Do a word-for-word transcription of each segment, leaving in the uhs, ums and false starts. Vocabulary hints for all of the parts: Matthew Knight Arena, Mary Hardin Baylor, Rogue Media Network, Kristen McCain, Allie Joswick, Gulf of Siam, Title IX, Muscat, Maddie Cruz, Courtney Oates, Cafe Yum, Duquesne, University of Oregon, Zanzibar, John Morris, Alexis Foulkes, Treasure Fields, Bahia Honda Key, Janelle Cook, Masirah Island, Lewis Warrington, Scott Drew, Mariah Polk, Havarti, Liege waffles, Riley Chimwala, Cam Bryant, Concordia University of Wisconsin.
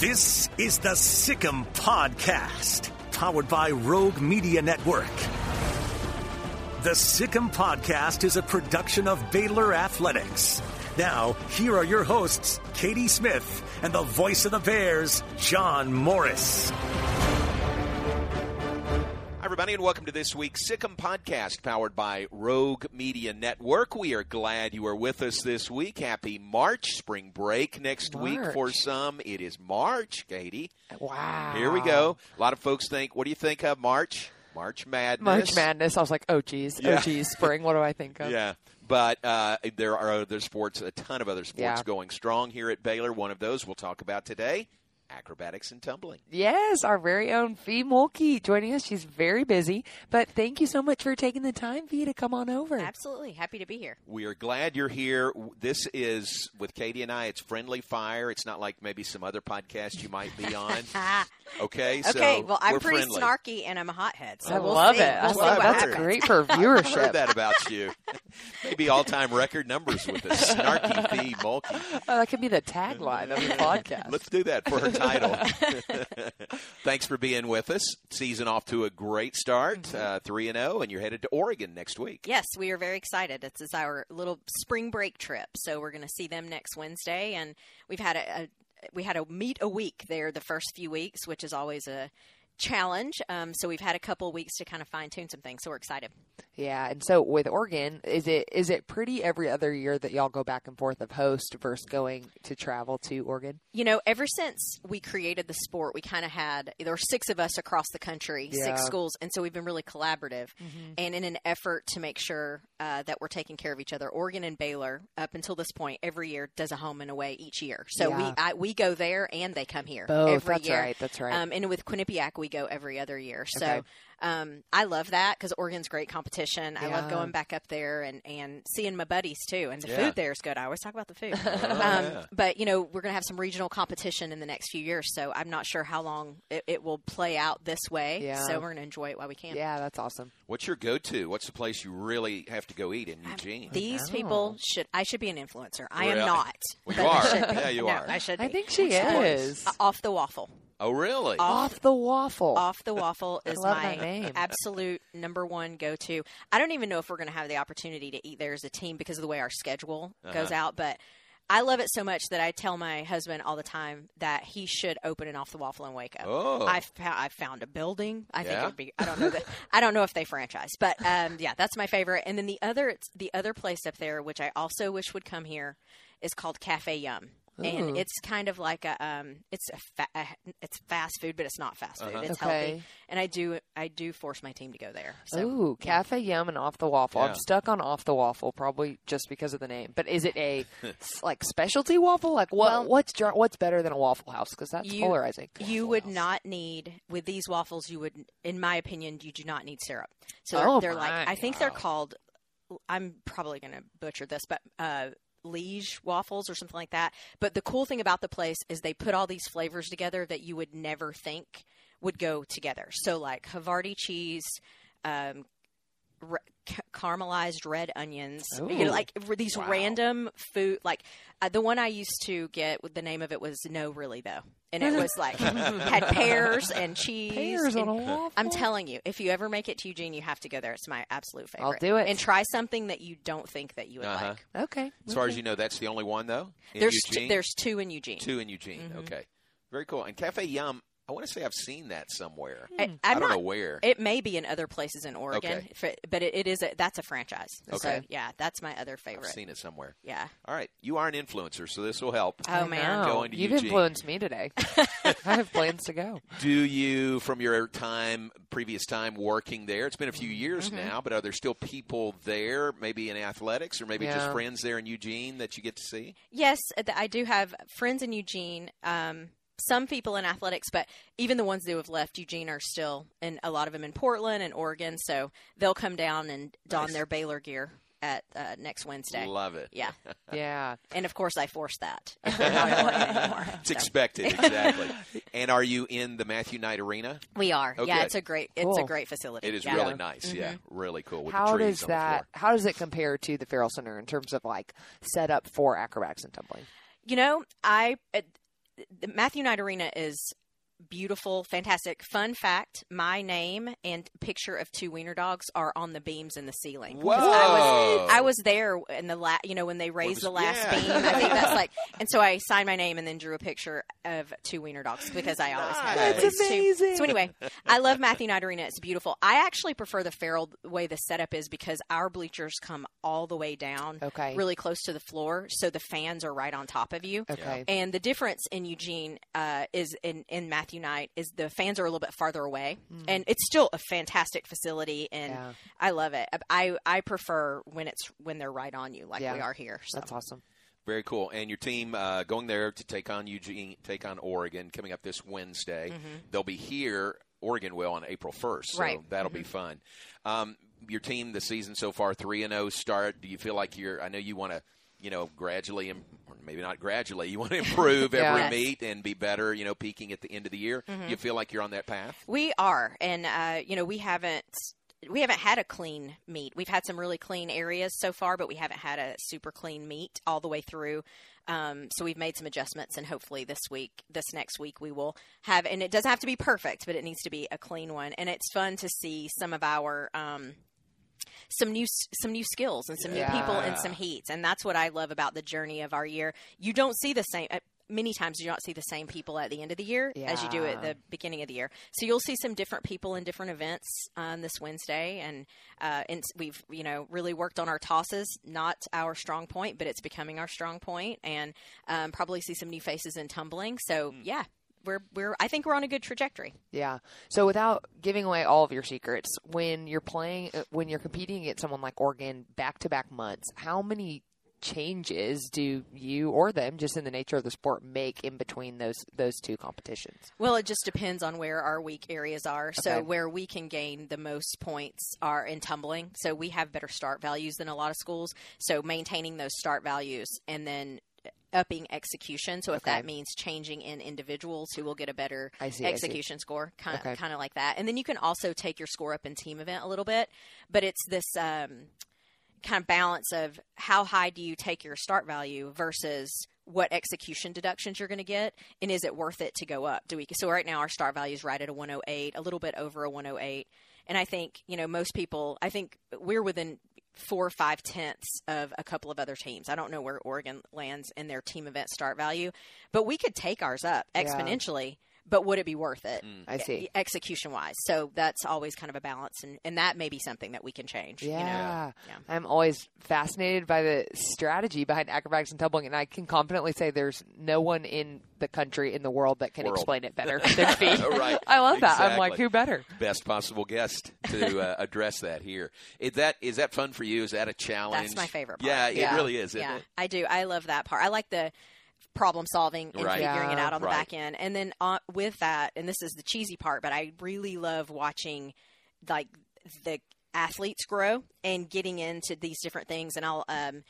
This is the Sikkim Podcast, powered by Rogue Media Network. The Sikkim Podcast is a production of Baylor Athletics. Now, here are your hosts, Katie Smith and the voice of the Bears, John Morris. Hi, everybody, and welcome to this week's Sikkim Podcast, powered by Rogue Media Network. We are glad you are with us this week. Happy March, spring break next March. week for some. It is March, Katie. Wow. Here we go. A lot of folks think, what do you think of March? March Madness. March Madness. I was like, oh, geez. Yeah. Oh, geez, spring. What do I think of? Yeah. But uh, there are other sports, a ton of other sports yeah. going strong here at Baylor. One of those we'll talk about today. Acrobatics and tumbling. Yes, our very own Fee Mulkey joining us. She's very busy, but thank you so much for taking the time, Fee, to come on over. Absolutely. Happy to be here. We are glad you're here. This is, with Katie and I, it's friendly fire. It's not like maybe some other podcast you might be on. Okay, so Okay, well, I'm pretty friendly. snarky, and I'm a hothead. So I we'll love see. it. We'll well, that's happens. great for viewership. I heard that about you. Maybe all-time record numbers with a snarky Fee Mulkey. Oh, that could be the tagline of the podcast. Let's do that for her title. Thanks for being with us. Season off to a great start, mm-hmm. uh, three and oh, and you're headed to Oregon next week. Yes, we are very excited. This is our little spring break trip, so we're going to see them next Wednesday, and we've had a, a we had a meet a week there the first few weeks, which is always a challenge. Um, so we've had a couple of weeks to kind of fine tune some things. So we're excited. Yeah. And so with Oregon, is it is it pretty every other year that y'all go back and forth of host versus going to travel to Oregon? You know, ever since we created the sport, we kind of had, there were six of us across the country, yeah. six schools. And so we've been really collaborative mm-hmm. and in an effort to make sure uh, that we're taking care of each other. Oregon and Baylor, up until this point, every year does a home and away each year. So yeah. we I, we go there and they come here Both. every that's year. That's right. That's right. Um, and with Quinnipiac, we go every other year. So okay. um, I love that because Oregon's great competition. Yeah. I love going back up there and, and seeing my buddies too. And the yeah. food there is good. I always talk about the food. Oh, um, yeah. But, you know, we're going to have some regional competition in the next few years. So I'm not sure how long it, it will play out this way. Yeah. So we're going to enjoy it while we can. Yeah, that's awesome. What's your go-to? What's the place you really have to go eat in Eugene? I, these oh. people should – I should be an influencer. I really? am not. Well, you are. Yeah, you no, are. I should be. I think she is. Uh, off the waffle. Oh, really? Off, off the waffle. Off the waffle is my absolute number one go-to. I don't even know if we're going to have the opportunity to eat there as a team because of the way our schedule uh-huh. goes out. But I love it so much that I tell my husband all the time that he should open an Off the Waffle in Waco. Oh, I've, I've found a building. I yeah. think it'd be. I don't know. That, I don't know if they franchise, but um, yeah, that's my favorite. And then the other, it's the other place up there, which I also wish would come here, is called Cafe Yum. Ooh. And it's kind of like a um, it's a, fa- a it's fast food, but it's not fast food. Uh-huh. It's okay. healthy, and I do I do force my team to go there. So, Ooh, yeah. Cafe Yum and Off the Waffle. Yeah. I'm stuck on Off the Waffle, probably just because of the name. But is it a like specialty waffle? Like what well, what's what's better than a Waffle House? Because that's you, polarizing. You waffle would house. not need with these waffles. You would, in my opinion, you do not need syrup. So oh they're, they're like I think wow. they're called. I'm probably going to butcher this, but. Uh, Liege waffles or something like that. But the cool thing about the place is they put all these flavors together that you would never think would go together. So like Havarti cheese, um, re- c- caramelized red onions, you know, like these wow. random food. Like uh, the one I used to get, the name of it was No Really Though. And it was like, had pears and cheese. Pears and on a waffle? I'm telling you, if you ever make it to Eugene, you have to go there. It's my absolute favorite. I'll do it. And try something that you don't think that you would uh-huh. like. Okay. As far okay. as you know, that's the only one, though, in there's Eugene? T- there's two in Eugene. Two in Eugene. Mm-hmm. Okay. Very cool. And Cafe Yum, I want to say I've seen that somewhere. I, I don't not, know where. It may be in other places in Oregon, okay. for, but it, it is a, that's a franchise. Okay. So, yeah, that's my other favorite. I've seen it somewhere. Yeah. All right. You are an influencer, so this will help. Oh, man. Going to You've Eugene. influenced me today. I have plans to go. Do you, from your time, previous time working there, it's been a few years mm-hmm. now, but are there still people there, maybe in athletics or maybe yeah. just friends there in Eugene that you get to see? Yes, I do have friends in Eugene. Um Some people in athletics, but even the ones who have left Eugene are still, and a lot of them in Portland and Oregon, so they'll come down and don nice. their Baylor gear at uh, next Wednesday. Love it. Yeah. yeah. And, of course, I forced that. anymore, it's so. expected, exactly. And are you in the Matthew Knight Arena? We are. Oh, yeah, good. it's a great it's cool. a great facility. It is yeah. really nice. Mm-hmm. Yeah, really cool. With how the trees does on that? The how does it compare to the Ferrell Center in terms of, like, setup for acrobatics and tumbling? You know, I – the Matthew Knight Arena is beautiful, fantastic. Fun fact, my name and picture of two wiener dogs are on the beams in the ceiling. Whoa. I was, I was there in the la- you know, when they raised was, the last yeah. beam. I think that's like, and so I signed my name and then drew a picture of two wiener dogs because I always nice. Had That's amazing. Two. So anyway, I love Matthew Knight Arena. It's beautiful. I actually prefer the Ferrell way the setup is because our bleachers come all the way down, okay. really close to the floor, so the fans are right on top of you. Okay. And the difference in Eugene uh, is in, in Matthew Knight is the fans are a little bit farther away, mm. and it's still a fantastic facility, and yeah. I love it. I I prefer when it's when they're right on you, like yeah. we are here. So. That's awesome, very cool. And your team uh, going there to take on Eugene, take on Oregon coming up this Wednesday. Mm-hmm. They'll be here. Oregon will on April first, so right. that'll mm-hmm. be fun. Um, your team this season so far, three and zero start. Do you feel like you're? I know you want to. You know, gradually, or maybe not gradually, you want to improve yeah. every meet and be better, you know, peaking at the end of the year. Mm-hmm. You feel like you're on that path? We are. And, uh, you know, we haven't we haven't had a clean meet. We've had some really clean areas so far, but we haven't had a super clean meet all the way through. Um, so we've made some adjustments, and hopefully this week, this next week we will have, and it doesn't have to be perfect, but it needs to be a clean one. And it's fun to see some of our um, – some new some new skills and some yeah. new people and some heats. And that's what I love about the journey of our year. You don't see the same uh, – many times you don't see the same people at the end of the year yeah. as you do at the beginning of the year. So you'll see some different people in different events on um, this Wednesday. And, uh, and we've, you know, really worked on our tosses, not our strong point, but it's becoming our strong point. And um, probably see some new faces in tumbling. So, mm. yeah. We're, we're, I think we're on a good trajectory. Yeah. So without giving away all of your secrets, when you're playing, when you're competing against someone like Oregon back-to-back months, how many changes do you or them, just in the nature of the sport, make in between those those two competitions? Well, it just depends on where our weak areas are. Okay. So where we can gain the most points are in tumbling. So we have better start values than a lot of schools. So maintaining those start values and then upping execution. So if okay. that means changing in individuals who will get a better see, execution score, kind of, okay. kind of like that. And then you can also take your score up in team event a little bit, but it's this um, kind of balance of how high do you take your start value versus what execution deductions you're going to get, and is it worth it to go up? Do we? So right now our start value is right at a one oh eight, a little bit over a one oh eight. And I think, you know, most people, I think we're within four or five tenths of a couple of other teams. I don't know where Oregon lands in their team event start value, but we could take ours up exponentially, yeah. but would it be worth it? Mm. I see. Execution wise. So that's always kind of a balance, and, and that may be something that we can change. Yeah. You know? Yeah. I'm always fascinated by the strategy behind acrobatics and tumbling, and I can confidently say there's no one in the country, in the world, that can world. explain it better than me. Right. I love exactly. that. I'm like, who better? Best possible guest to uh, address that here. Is that is that fun for you? Is that a challenge? That's my favorite part. Yeah, yeah. It really is. Isn't yeah, it? I do. I love that part. I like the problem solving and right. figuring yeah. it out on the right. back end. And then uh, with that, and this is the cheesy part, but I really love watching like the athletes grow and getting into these different things. And I'll, um,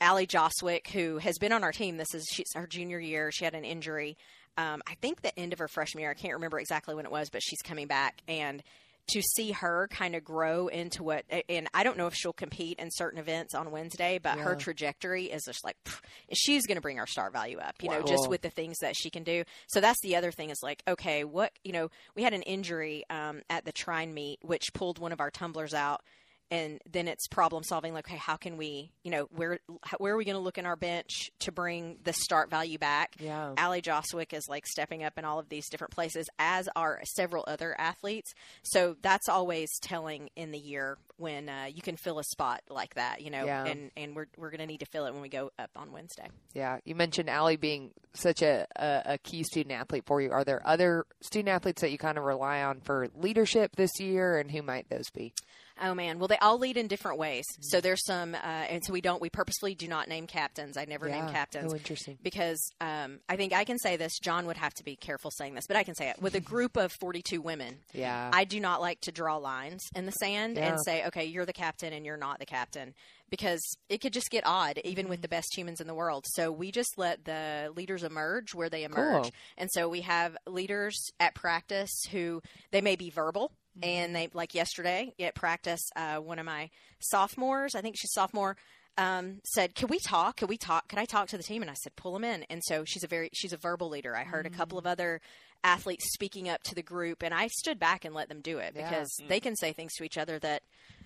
Allie Joswick, who has been on our team, this is she's her junior year. She had an injury. Um, I think the end of her freshman year, I can't remember exactly when it was, but she's coming back, and to see her kind of grow into what, and I don't know if she'll compete in certain events on Wednesday, but yeah. her trajectory is just like, pff, she's going to bring our star value up, you wow. know, just with the things that she can do. So that's the other thing is like, okay, what, you know, we had an injury um, at the Trine meet, which pulled one of our tumblers out. And then it's problem solving, like, okay, how can we, you know, where where are we going to look in our bench to bring the start value back? Yeah. Allie Joswick is, like, stepping up in all of these different places, as are several other athletes. So that's always telling in the year when uh, you can fill a spot like that, you know, yeah. and, and we're we're going to need to fill it when we go up on Wednesday. Yeah. You mentioned Allie being such a, a, a key student-athlete for you. Are there other student-athletes that you kind of rely on for leadership this year, and who might those be? Oh, man. Well, they all lead in different ways. So there's some uh, – and so we don't – we purposely do not name captains. I never yeah. name captains. Oh, interesting. Because um, I think I can say this. John would have to be careful saying this, but I can say it. With a group of forty-two women, yeah. I do not like to draw lines in the sand yeah. and say, okay, you're the captain and you're not the captain, because it could just get odd even mm-hmm. with the best humans in the world. So we just let the leaders emerge where they emerge. Cool. And so we have leaders at practice who – they may be verbal. And they, like yesterday at practice, uh, one of my sophomores, I think she's sophomore, um, said, can we talk? Can we talk? Can I talk to the team? And I said, pull them in. And so she's a very, she's a verbal leader. I heard mm-hmm. a couple of other athletes speaking up to the group, and I stood back and let them do it yeah. because mm-hmm. they can say things to each other that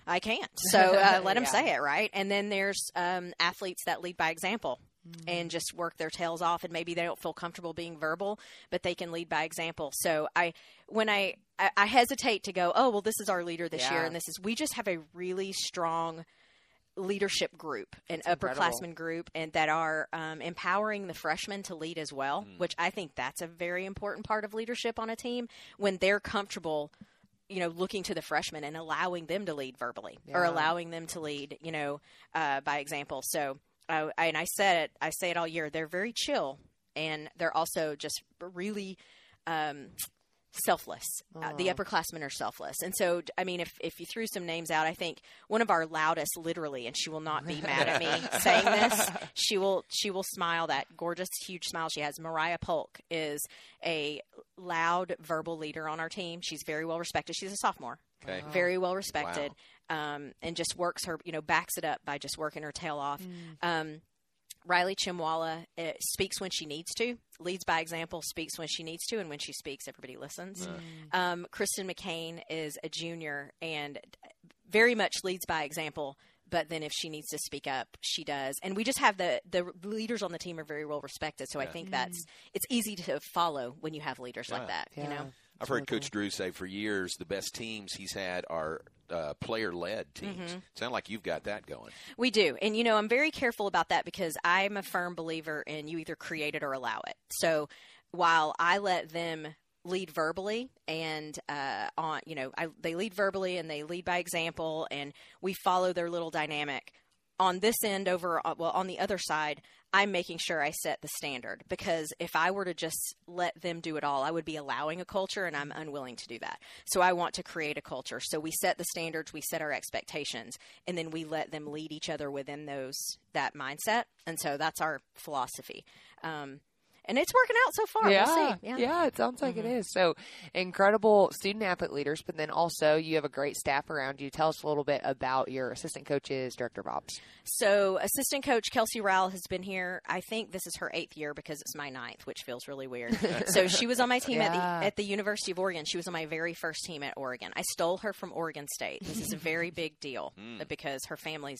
I can't. So uh, let them yeah. say it, right? And then there's um, athletes that lead by example. Mm-hmm. And just work their tails off, and maybe they don't feel comfortable being verbal, but they can lead by example. So I, when I, I, I hesitate to go, oh, well, this is our leader this yeah. year. And this is, we just have a really strong leadership group, an that's upperclassman incredible. Group, and that are um, empowering the freshmen to lead as well, mm-hmm. which I think that's a very important part of leadership on a team, when they're comfortable, you know, looking to the freshmen and allowing them to lead verbally yeah. or allowing them to lead, you know, uh, by example. So I, and I said it, I say it all year, they're very chill, and they're also just really um, selfless. Uh, the upperclassmen are selfless. And so, I mean, if, if you threw some names out, I think one of our loudest, literally, and she will not be mad at me saying this, she will, she will smile, that gorgeous, huge smile she has. Mariah Polk is a loud verbal leader on our team. She's very well respected. She's a sophomore. Okay. Wow. Very well respected. Wow. Um, and just works her, you know, backs it up by just working her tail off. Mm. Um, Riley Chimwala uh, speaks when she needs to, leads by example, speaks when she needs to, and when she speaks, everybody listens. Mm. Um, Kristen McCain is a junior and very much leads by example, but then if she needs to speak up, she does. And we just have the, the leaders on the team are very well respected, so yeah. I think mm. that's, it's easy to follow when you have leaders yeah. like that, yeah. you know. I've heard Coach Drew say for years the best teams he's had are uh, player-led teams. Mm-hmm. Sound like you've got that going. We do. And, you know, I'm very careful about that because I'm a firm believer in you either create it or allow it. So while I let them lead verbally and, uh, on, you know, I, they lead verbally and they lead by example and we follow their little dynamic, on this end over, well, on the other side, I'm making sure I set the standard, because if I were to just let them do it all, I would be allowing a culture, and I'm unwilling to do that. So I want to create a culture. So we set the standards, we set our expectations, and then we let them lead each other within those, that mindset. And so that's our philosophy. Um, And it's working out so far. Yeah. We'll see. Yeah. yeah, it sounds like mm-hmm. it is. So incredible student athlete leaders, but then also you have a great staff around you. Tell us a little bit about your assistant coaches, Director Bob's. So assistant coach Kelsey Rowell has been here. I think this is her eighth year because it's my ninth, which feels really weird. So she was on my team yeah. at the at the University of Oregon. She was on my very first team at Oregon. I stole her from Oregon State. This is a very big deal mm. because her family's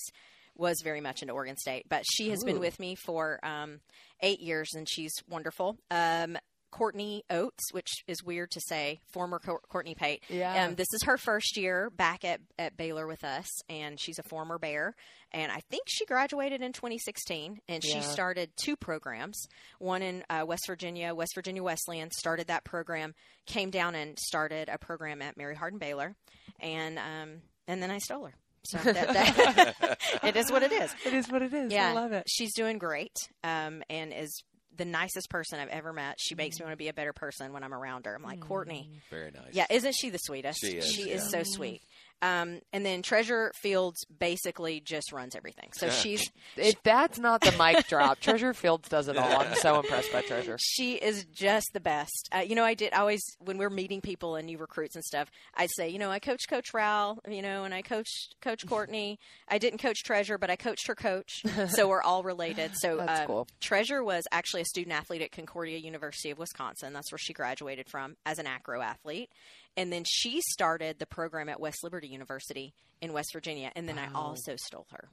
was very much into Oregon State, but she has Ooh. Been with me for um, eight years and she's wonderful. Um, Courtney Oates, which is weird to say, former Co- Courtney Pate. Yeah. Um, this is her first year back at, at Baylor with us, and she's a former Bear. And I think she graduated in twenty sixteen, and yeah. she started two programs, one in uh, West Virginia, West Virginia Wesleyan, started that program, came down and started a program at Mary Hardin Baylor, and um, and then I stole her. So that, that it is what it is. It is what it is. Yeah. I love it. She's doing great um, and is the nicest person I've ever met. She makes mm-hmm. me want to be a better person when I'm around her. I'm like, mm-hmm. Courtney. Very nice. Yeah. Isn't she the sweetest? She is. She yeah. is so sweet. Um, and then Treasure Fields basically just runs everything. So yeah. she's – if that's not the mic drop, Treasure Fields does it all. I'm so impressed by Treasure. She is just the best. Uh, you know, I did always – when we're meeting people and new recruits and stuff, I'd say, you know, I coached Coach Rowell, you know, and I coached Coach Courtney. I didn't coach Treasure, but I coached her coach. So we're all related. So that's um, cool. Treasure was actually a student athlete at Concordia University of Wisconsin. That's where she graduated from as an acro athlete. And then she started the program at West Liberty University in West Virginia. And then wow. I also stole her.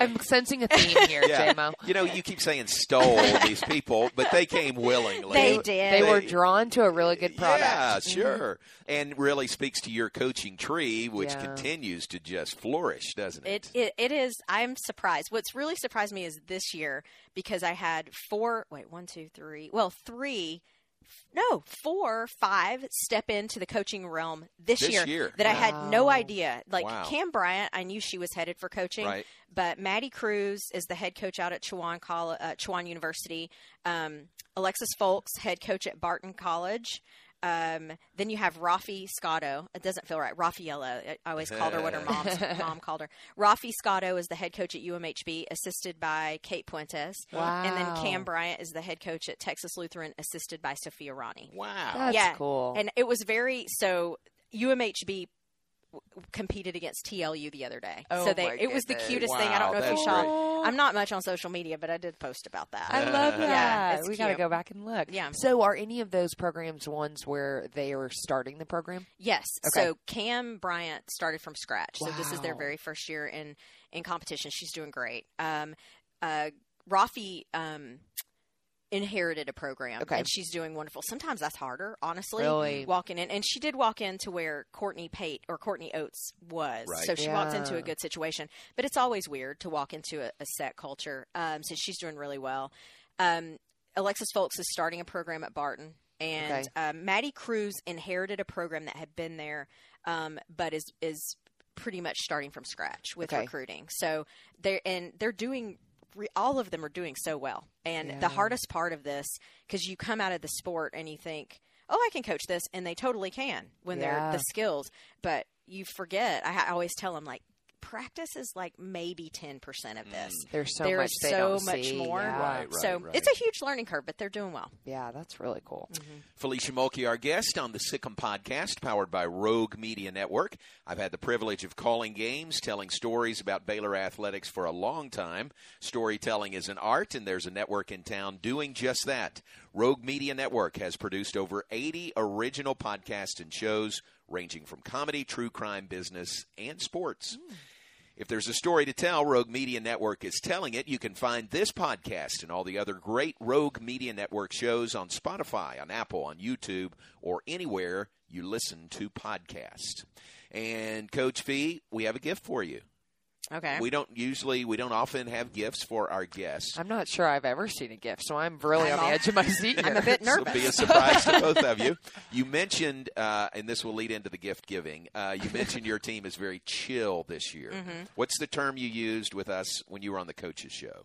I'm sensing a theme here, yeah. J-Mo. You know, you keep saying stole these people, but they came willingly. They did. They, they were drawn to a really good product. Yeah, sure. Mm-hmm. And really speaks to your coaching tree, which yeah. continues to just flourish, doesn't it? It, it? it is. I'm surprised. What's really surprised me is this year, because I had four, wait, one, two, three, well, three No, four, five step into the coaching realm this, this year, year that wow. I had no idea. Like wow. Cam Bryant, I knew she was headed for coaching, right. but Maddie Cruz is the head coach out at Chowan College, uh, Chowan University. Um, Alexis Foulkes, head coach at Barton College. Um, then you have Raffaella Scotto. It doesn't feel right. Raffaella. I always called her what her mom's mom called her. Raffaella Scotto is the head coach at U M H B, assisted by Kate Puentes. Wow. And then Cam Bryant is the head coach at Texas Lutheran, assisted by Sophia Ronnie. Wow. That's yeah. cool. And it was very – so U M H B – competed against T L U the other day. Oh, so they, my it goodness. was the cutest wow, thing. I don't know if you saw. Great. I'm not much on social media, but I did post about that. I love that. Yeah, we got to go back and look. Yeah. So are any of those programs ones where they are starting the program? Yes. Okay. So Cam Bryant started from scratch. Wow. So this is their very first year in, in competition. She's doing great. Um, uh, Rafi, um, inherited a program, okay. and she's doing wonderful. Sometimes that's harder, honestly, really? walking in. And she did walk into where Courtney Pate or Courtney Oates was. Right. So she yeah. walked into a good situation. But it's always weird to walk into a, a set culture. Um, so she's doing really well. Um, Alexis Foulkes is starting a program at Barton. And okay. um, Maddie Cruz inherited a program that had been there, um, but is is pretty much starting from scratch with okay. recruiting. So they're and they're doing all of them are doing so well. And yeah. the hardest part of this, because you come out of the sport and you think, oh, I can coach this. And they totally can when yeah. they're the skills. But you forget. I, I always tell them, like, practice is like maybe ten percent of this. Mm. There's so there much is so much see. more. Yeah. Right, right, so right. it's a huge learning curve, but they're doing well. Yeah, that's really cool. Mm-hmm. Felicia Mulkey, our guest on the Sikkim Podcast, powered by Rogue Media Network. I've had the privilege of calling games, telling stories about Baylor athletics for a long time. Storytelling is an art, and there's a network in town doing just that. Rogue Media Network has produced over eighty original podcasts and shows, ranging from comedy, true crime, business, and sports. Mm. If there's a story to tell, Rogue Media Network is telling it. You can find this podcast and all the other great Rogue Media Network shows on Spotify, on Apple, on YouTube, or anywhere you listen to podcasts. And, Coach Fee, we have a gift for you. Okay. We don't usually, we don't often have gifts for our guests. I'm not sure I've ever seen a gift, so I'm really I'm on the edge of my seat here. I'm a bit nervous. It'll be a surprise to both of you. You mentioned, uh, and this will lead into the gift giving, uh, you mentioned your team is very chill this year. Mm-hmm. What's the term you used with us when you were on the coaches show?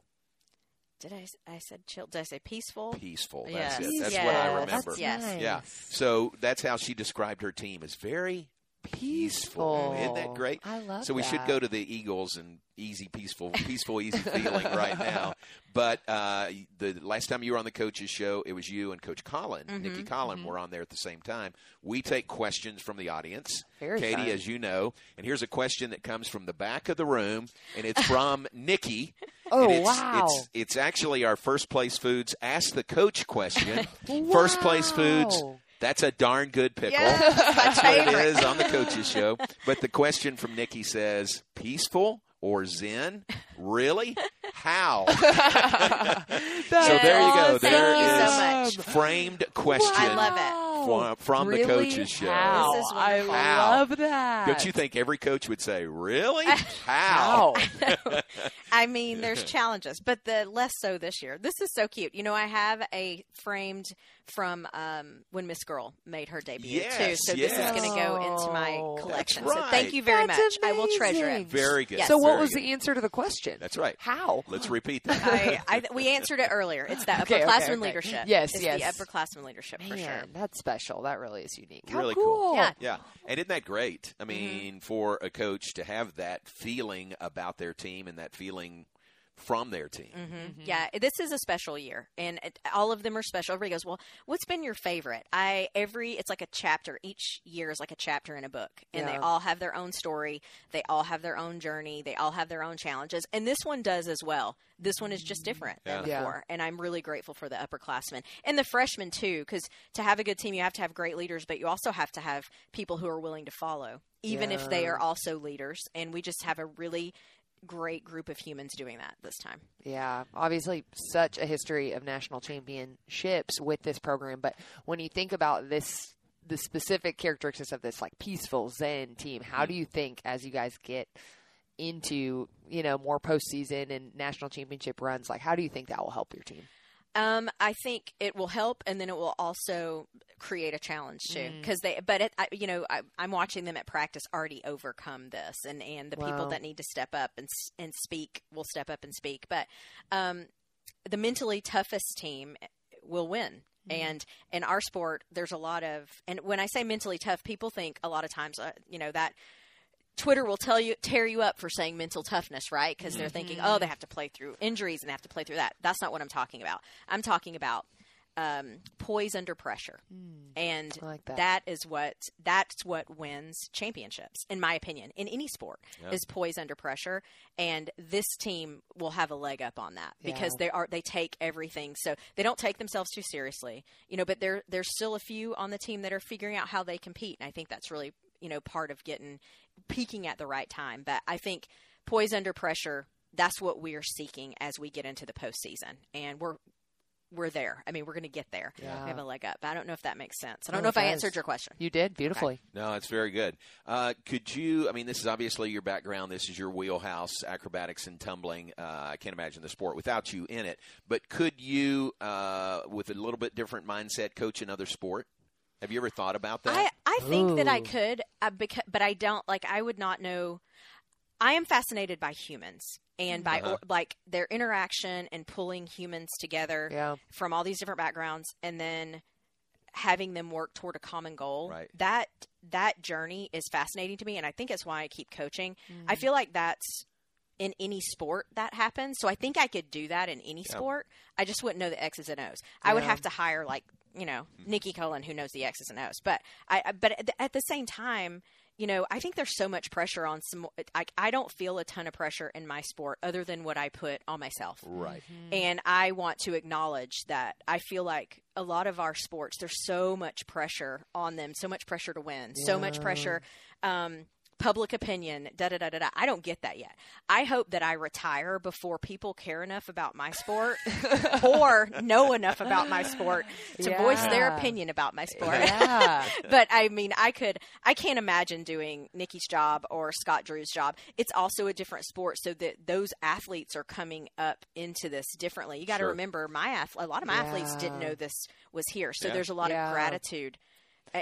Did I, I said chill? Did I say peaceful? Peaceful. That's yes. it. That's yes. what I remember. That's yes. Yeah. So that's how she described her team, as very peaceful. peaceful. Isn't that great? I love So we that. should go to the Eagles and easy, peaceful, peaceful, easy feeling right now. But uh, the last time you were on the coaches show, it was you and Coach Collin, mm-hmm. Nikki Collin, mm-hmm. were on there at the same time. We take questions from the audience, Very Katie, fun. as you know. And here's a question that comes from the back of the room, and it's from Nikki. Oh, and it's, wow. It's, it's actually our First Place Foods Ask the Coach question. Wow. First Place Foods. That's a darn good pickle. Yes, That's what favorite. it is on the coaches show. But the question from Nikki says, peaceful or zen? Really? How? So there you go. Awesome. There Thank is you so much. framed question. Well, I love it. From, from really? the coaches show. How? This is I how. love that. Don't you think every coach would say, really? How? I, I mean, there's challenges, but the less so this year. This is so cute. You know, I have a framed from um, when Miss Girl made her debut, yes, too. So yes. this is going to go into my collection. Right. So thank you very That's much. Amazing. I will treasure it. Very good. Yes. So what very was good. the answer to the question? That's right. How? Let's repeat that. I, I, we answered it earlier. It's the okay, upperclassmen okay, okay. leadership. Yes, it's yes. It's the upperclassmen leadership, Man, for sure. That's special. That really is unique. How really cool. cool. Yeah. yeah. And isn't that great? I mean, mm-hmm. for a coach to have that feeling about their team and that feeling from their team. Mm-hmm. Mm-hmm. Yeah, this is a special year, and it, all of them are special. Everybody goes, well, what's been your favorite? I every it's like a chapter. Each year is like a chapter in a book, and yeah. they all have their own story. They all have their own journey. They all have their own challenges, and this one does as well. This one is just different yeah. than before, yeah. and I'm really grateful for the upperclassmen and the freshmen too, because to have a good team, you have to have great leaders, but you also have to have people who are willing to follow, even yeah. if they are also leaders, and we just have a really great group of humans doing that this time. Yeah, obviously such a history of national championships with this program. But when you think about this, the specific characteristics of this, like peaceful zen team, how do you think as you guys get into, you know, more postseason and national championship runs, like how do you think that will help your team? Um, I think it will help, and then it will also create a challenge too, because mm. they. But it, I, you know, I, I'm watching them at practice already overcome this, and, and the wow. people that need to step up and and speak will step up and speak. But um, the mentally toughest team will win. And in our sport, there's a lot of, and when I say mentally tough, people think a lot of times, uh, you know, that Twitter will tell you, tear you up for saying mental toughness, right? Because they're mm-hmm. thinking, oh, they have to play through injuries and they have to play through that. That's not what I'm talking about. I'm talking about um, poise under pressure. Mm, and I like that. that is what, that's what wins championships, in my opinion, in any sport, yeah. is poise under pressure. And this team will have a leg up on that yeah. because they are, they take everything. So they don't take themselves too seriously, you know, but there, there's still a few on the team that are figuring out how they compete. And I think that's really, you know, part of getting, peaking at the right time. But I think poise under pressure, that's what we are seeking as we get into the postseason. And we're, we're there. I mean, we're going to get there. Yeah. We have a leg up. I don't know if that makes sense. I don't no, know if does. I answered your question. You did beautifully. Okay. No, it's very good. Uh, could you, I mean, this is obviously your background. This is your wheelhouse, acrobatics and tumbling. Uh, I can't imagine the sport without you in it. But could you, uh, with a little bit different mindset, coach another sport? Have you ever thought about that? I, I think Ooh. that I could, uh, because, but I don't, like, I would not know. I am fascinated by humans and by uh-huh. or, like their interaction and pulling humans together yeah. from all these different backgrounds and then having them work toward a common goal. Right. That that journey is fascinating to me, and I think it's why I keep coaching. Mm. I feel like that's in any sport that happens. So I think I could do that in any yeah. sport. I just wouldn't know the X's and O's. I yeah. would have to hire like, you know, Nikki Cullen, who knows the X's and O's. But I but at the same time, you know, I think there's so much pressure on some, I, I don't feel a ton of pressure in my sport other than what I put on myself. Right. Mm-hmm. And I want to acknowledge that I feel like a lot of our sports, there's so much pressure on them, so much pressure to win, yeah. so much pressure, um, public opinion, da, da, da, da, da. I don't get that yet. I hope that I retire before people care enough about my sport or know enough about my sport to yeah. voice their opinion about my sport. Yeah. But I mean, I could, I can't imagine doing Nikki's job or Scott Drew's job. It's also a different sport, so that those athletes are coming up into this differently. You got to sure. remember my, a lot of my yeah. athletes didn't know this was here. So yeah. there's a lot yeah. of gratitude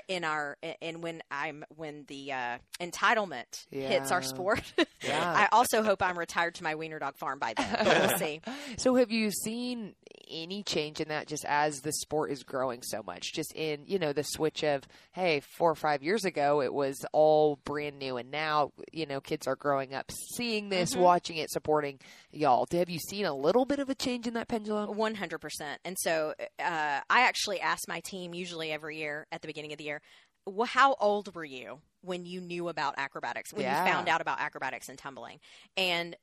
in our, and when I'm, when the uh, entitlement yeah. hits our sport, yeah. I also hope I'm retired to my wiener dog farm by then. But we'll see. So have you seen any change in that just as the sport is growing so much, just in, you know, the switch of, hey, four or five years ago, it was all brand new. And now, you know, kids are growing up, seeing this, mm-hmm. watching it, supporting y'all. Have you seen a little bit of a change in that pendulum? one hundred percent. And so uh, I actually ask my team usually every year at the beginning of the year, well, how old were you when you knew about acrobatics, when yeah. you found out about acrobatics and tumbling? And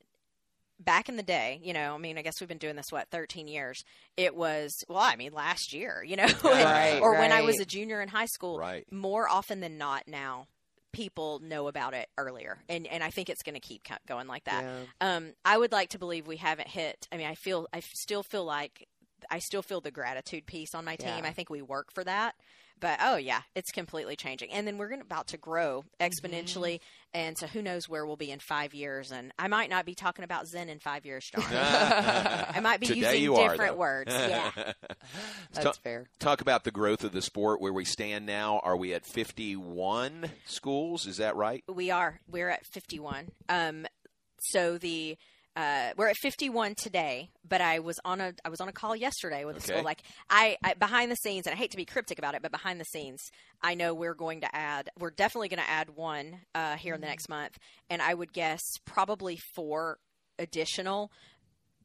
back in the day, you know, I mean, I guess we've been doing this, what, thirteen years. It was, well, I mean, last year, you know, right, or right. when I was a junior in high school, right. more often than not now, people know about it earlier. And, and I think it's going to keep going like that. Yeah. Um, I would like to believe we haven't hit, I mean, I feel, I still feel like, I still feel the gratitude piece on my team. Yeah. I think we work for that. But, oh, yeah, it's completely changing. And then we're gonna, about to grow exponentially. Mm-hmm. And so who knows where we'll be in five years. And I might not be talking about Zen in five years, John. I might be Today using different are, words. Yeah, that's Ta- fair. Talk about the growth of the sport, where we stand now. Are we at fifty-one schools? Is that right? We are. We're at fifty-one. Um, so the – Uh, we're at fifty-one today, but I was on a I was on a call yesterday with okay. the school. Like I, I behind the scenes, and I hate to be cryptic about it, but behind the scenes, I know we're going to add. We're definitely going to add one uh, here mm-hmm. in the next month, and I would guess probably four additional,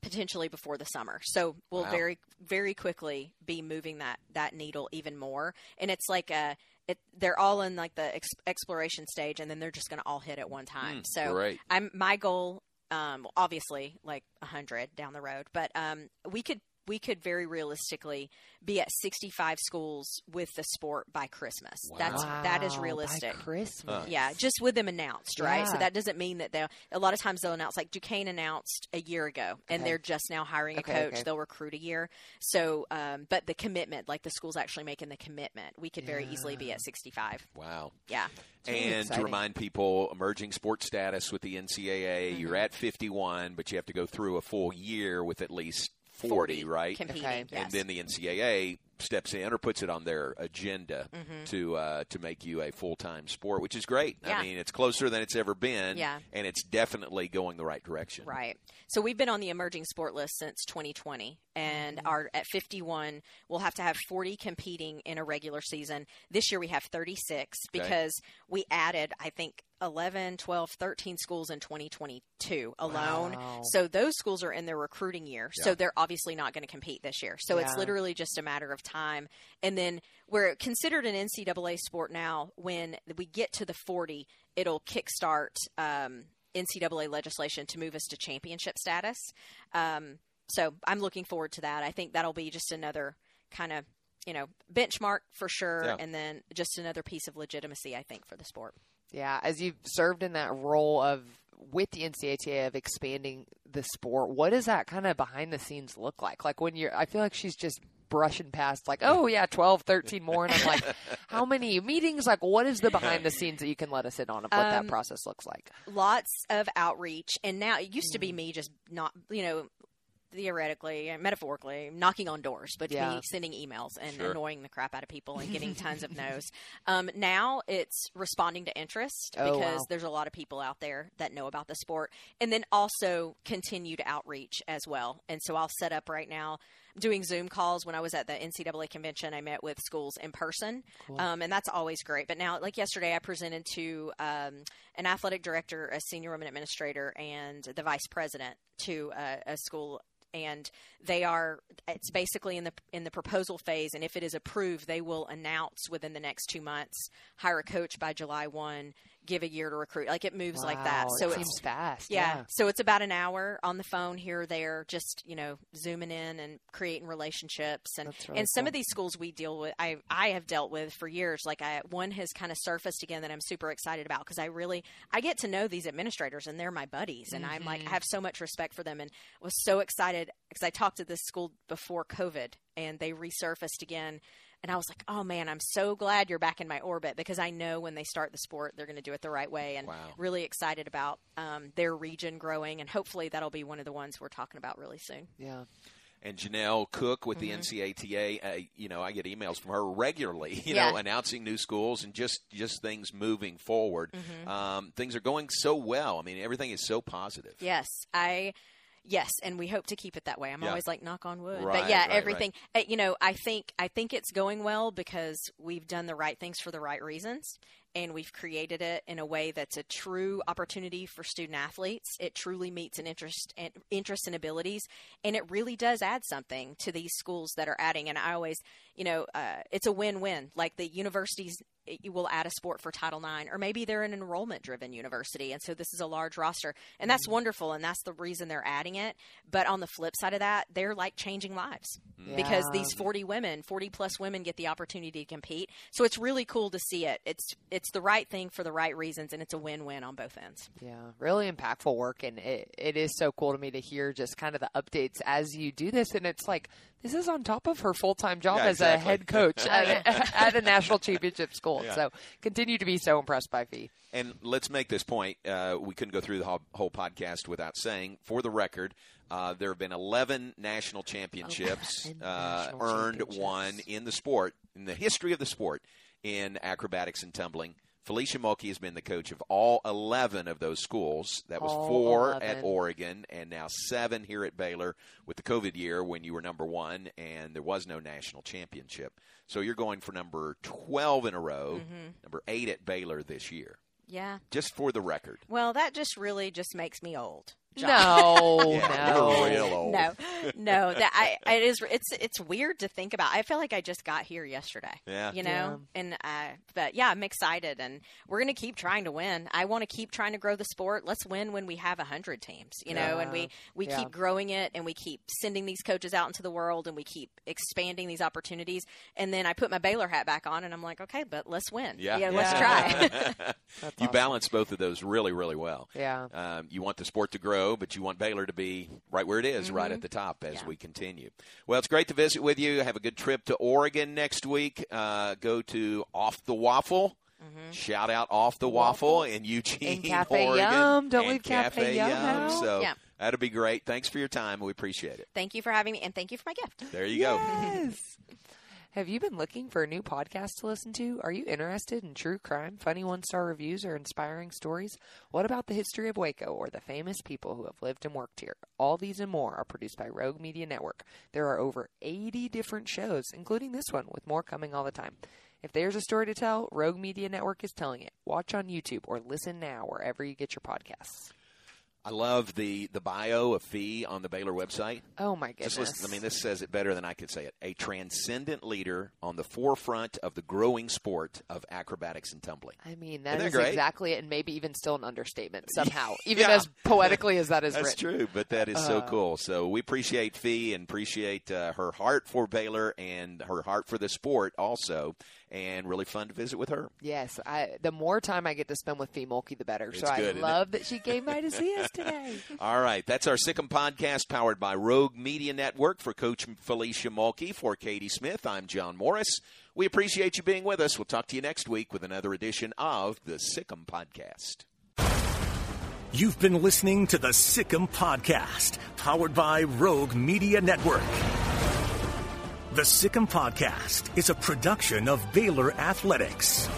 potentially before the summer. So we'll wow. very very quickly be moving that that needle even more. And it's like a. It, they're all in like the ex- exploration stage, and then they're just going to all hit at one time. Mm, so great. I'm my goal. Um, obviously like a hundred down the road, but, um, we could, we could very realistically be at sixty-five schools with the sport by Christmas. Wow. That's, that is realistic. By Christmas. Yeah. Just with them announced, right? Yeah. So that doesn't mean that they'll, a lot of times they'll announce, like Duquesne announced a year ago and okay. they're just now hiring okay, a coach. Okay. They'll recruit a year. So, um, but the commitment, like the school's actually making the commitment, we could yeah. very easily be at sixty-five. Wow. Yeah. Really and exciting. To remind people, emerging sports status with the N C A A, mm-hmm. you're at fifty-one, but you have to go through a full year with at least forty, forty right? Competing, okay. yes. And then the N C A A steps in or puts it on their agenda mm-hmm. to uh, to make you a full-time sport, which is great. Yeah. I mean, it's closer than it's ever been, yeah. and it's definitely going the right direction. Right. So we've been on the emerging sport list since twenty twenty, and mm-hmm. are at fifty-one. We'll have to have forty competing in a regular season. This year we have thirty-six because okay. we added, I think, eleven, twelve, thirteen schools in twenty twenty-two alone. Wow. So those schools are in their recruiting year, yeah. so they're obviously not going to compete this year. So yeah. it's literally just a matter of time. time. And then we're considered an N C double A sport now. When we get to the forty, it'll kickstart um, N C double A legislation to move us to championship status. Um, so I'm looking forward to that. I think that'll be just another kind of, you know, benchmark for sure. Yeah. And then just another piece of legitimacy, I think, for the sport. Yeah. As you've served in that role of with the N C double A of expanding the sport, what does that kind of behind the scenes look like? Like when you're, I feel like she's just brushing past like, oh yeah, twelve, thirteen more. And I'm like, how many meetings? Like what is the behind the scenes that you can let us in on of what um, that process looks like? Lots of outreach. And now it used mm. to be me just not, you know, theoretically and metaphorically knocking on doors, but yeah. me sending emails and sure. annoying the crap out of people and getting tons of no's. Um, now it's responding to interest oh, because wow. there's a lot of people out there that know about the sport, and then also continued outreach as well. And so I'll set up right now doing Zoom calls. When I was at the N C double A convention, I met with schools in person. Cool. Um, and that's always great. But now, like yesterday, I presented to um, an athletic director, a senior women administrator, and the vice president to uh, a school. And they are, it's basically in the, in the proposal phase. And if it is approved, they will announce within the next two months, hire a coach by July first, give a year to recruit. Like it moves wow, like that. So it it's seems fast. Yeah, yeah. So it's about an hour on the phone here or there, just, you know, zooming in and creating relationships. And, really and some cool. of these schools we deal with, I, I have dealt with for years. Like I, one has kind of surfaced again that I'm super excited about, because I really, I get to know these administrators and they're my buddies. And mm-hmm. I'm like, I have so much respect for them, and was so excited because I talked to this school before COVID and they resurfaced again. And I was like, oh, man, I'm so glad you're back in my orbit, because I know when they start the sport, they're going to do it the right way. And wow. really excited about um, their region growing. And hopefully that'll be one of the ones we're talking about really soon. Yeah. And Janelle Cook with the mm-hmm. N C double A, uh, you know, I get emails from her regularly, you yeah. know, announcing new schools and just, just things moving forward. Mm-hmm. Um, things are going so well. I mean, everything is so positive. Yes, I Yes, and we hope to keep it that way. I'm yeah. always like, knock on wood. Right, but, yeah, right, everything right. – you know, I think I think it's going well because we've done the right things for the right reasons, and we've created it in a way that's a true opportunity for student-athletes. It truly meets an interest and, interest and abilities, and it really does add something to these schools that are adding. And I always – you know, uh, it's a win-win. Like the universities – you will add a sport for Title nine, or maybe they're an enrollment-driven university, and so this is a large roster, and that's mm-hmm. wonderful, and that's the reason they're adding it. But on the flip side of that, they're like changing lives yeah. because these forty women, forty plus women get the opportunity to compete. So it's really cool to see it. It's it's the right thing for the right reasons, and it's a win-win on both ends. Yeah, really impactful work, and it, it is so cool to me to hear just kind of the updates as you do this, and it's like, this is on top of her full-time job yeah, as exactly. a head coach at, at a national championship school. Yeah. So continue to be so impressed by Fee. And let's make this point. Uh, we couldn't go through the whole, whole podcast without saying, for the record, uh, there have been eleven national championships oh, uh, national earned championships. One in the sport, in the history of the sport, in acrobatics and tumbling. Felicia Mulkey has been the coach of all eleven of those schools. That was all four eleven. At Oregon, and now seven here at Baylor with the COVID year when you were number one and there was no national championship. So you're going for number twelve in a row, mm-hmm. number eight at Baylor this year. Yeah. Just for the record. Well, that just really just makes me old. John. No, yeah, no, real old. no, no, that I, it is, it's, it's weird to think about. I feel like I just got here yesterday, yeah. you know, yeah. and, uh, but yeah, I'm excited, and we're going to keep trying to win. I want to keep trying to grow the sport. Let's win when we have a hundred teams, you yeah. know, and we, we yeah. keep growing it, and we keep sending these coaches out into the world, and we keep expanding these opportunities. And then I put my Baylor hat back on and I'm like, okay, but let's win. Yeah. yeah, yeah. Let's try. Awesome. You balance both of those really, really well. Yeah. Um, you want the sport to grow, but you want Baylor to be right where it is, mm-hmm. right at the top as yeah. we continue. Well, it's great to visit with you. Have a good trip to Oregon next week. Uh, go to Off the Waffle. Mm-hmm. Shout out Off the Waffle, Waffle in Eugene, and Cafe Oregon. Yum. Don't leave Cafe, Cafe Yum. Yum. So yeah. that'll be great. Thanks for your time. We appreciate it. Thank you for having me, and thank you for my gift. There you yes. go. Have you been looking for a new podcast to listen to? Are you interested in true crime, funny one-star reviews, or inspiring stories? What about the history of Waco or the famous people who have lived and worked here? All these and more are produced by Rogue Media Network. There are over eighty different shows, including this one, with more coming all the time. If there's a story to tell, Rogue Media Network is telling it. Watch on YouTube or listen now wherever you get your podcasts. I love the, the bio of Fee on the Baylor website. Oh, my goodness. Just listen, I mean, this says it better than I could say it. A transcendent leader on the forefront of the growing sport of acrobatics and tumbling. I mean, that Isn't is that exactly it, and maybe even still an understatement somehow, even yeah. as poetically as that is That's written. That's true, but that is uh, so cool. So we appreciate Fee and appreciate uh, her heart for Baylor and her heart for the sport also. And really fun to visit with her. Yes. I, the more time I get to spend with Fee Mulkey, the better. It's so good, I love that she came by to see us today. All right. That's our Sikkim podcast powered by Rogue Media Network. For Coach Felicia Mulkey, for Katie Smith, I'm John Morris. We appreciate you being with us. We'll talk to you next week with another edition of the Sikkim Podcast. You've been listening to the Sikkim Podcast, powered by Rogue Media Network. The Sikkim Podcast is a production of Baylor Athletics.